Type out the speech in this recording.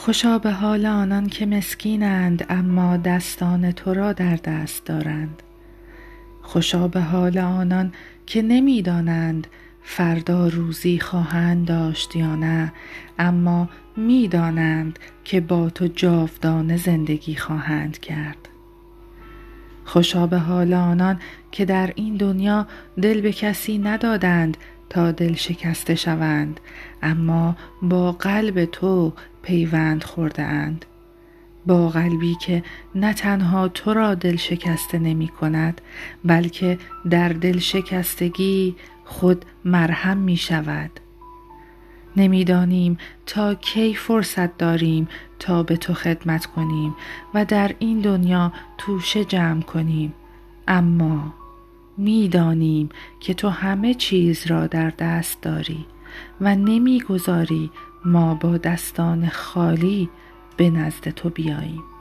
خوشا به حال آنان که مسکینند اما دستان تو را در دست دارند. خوشا به حال آنان که نمی دانند فردا روزی خواهند داشت یا نه، اما می دانند که با تو جاودانه زندگی خواهند کرد. خوشا به حال آنان که در این دنیا دل به کسی ندادند تا دل شکسته شوند، اما با قلب تو پیوند خورده اند. با قلبی که نه تنها تو را دل شکسته نمی کند، بلکه در دل شکستگی خود مرهم می شود. نمیدانیم تا کی فرصت داریم تا به تو خدمت کنیم و در این دنیا توشه جمع کنیم، اما میدانیم که تو همه چیز را در دست داری و نمیگذاری ما با دستان خالی به نزد تو بیاییم.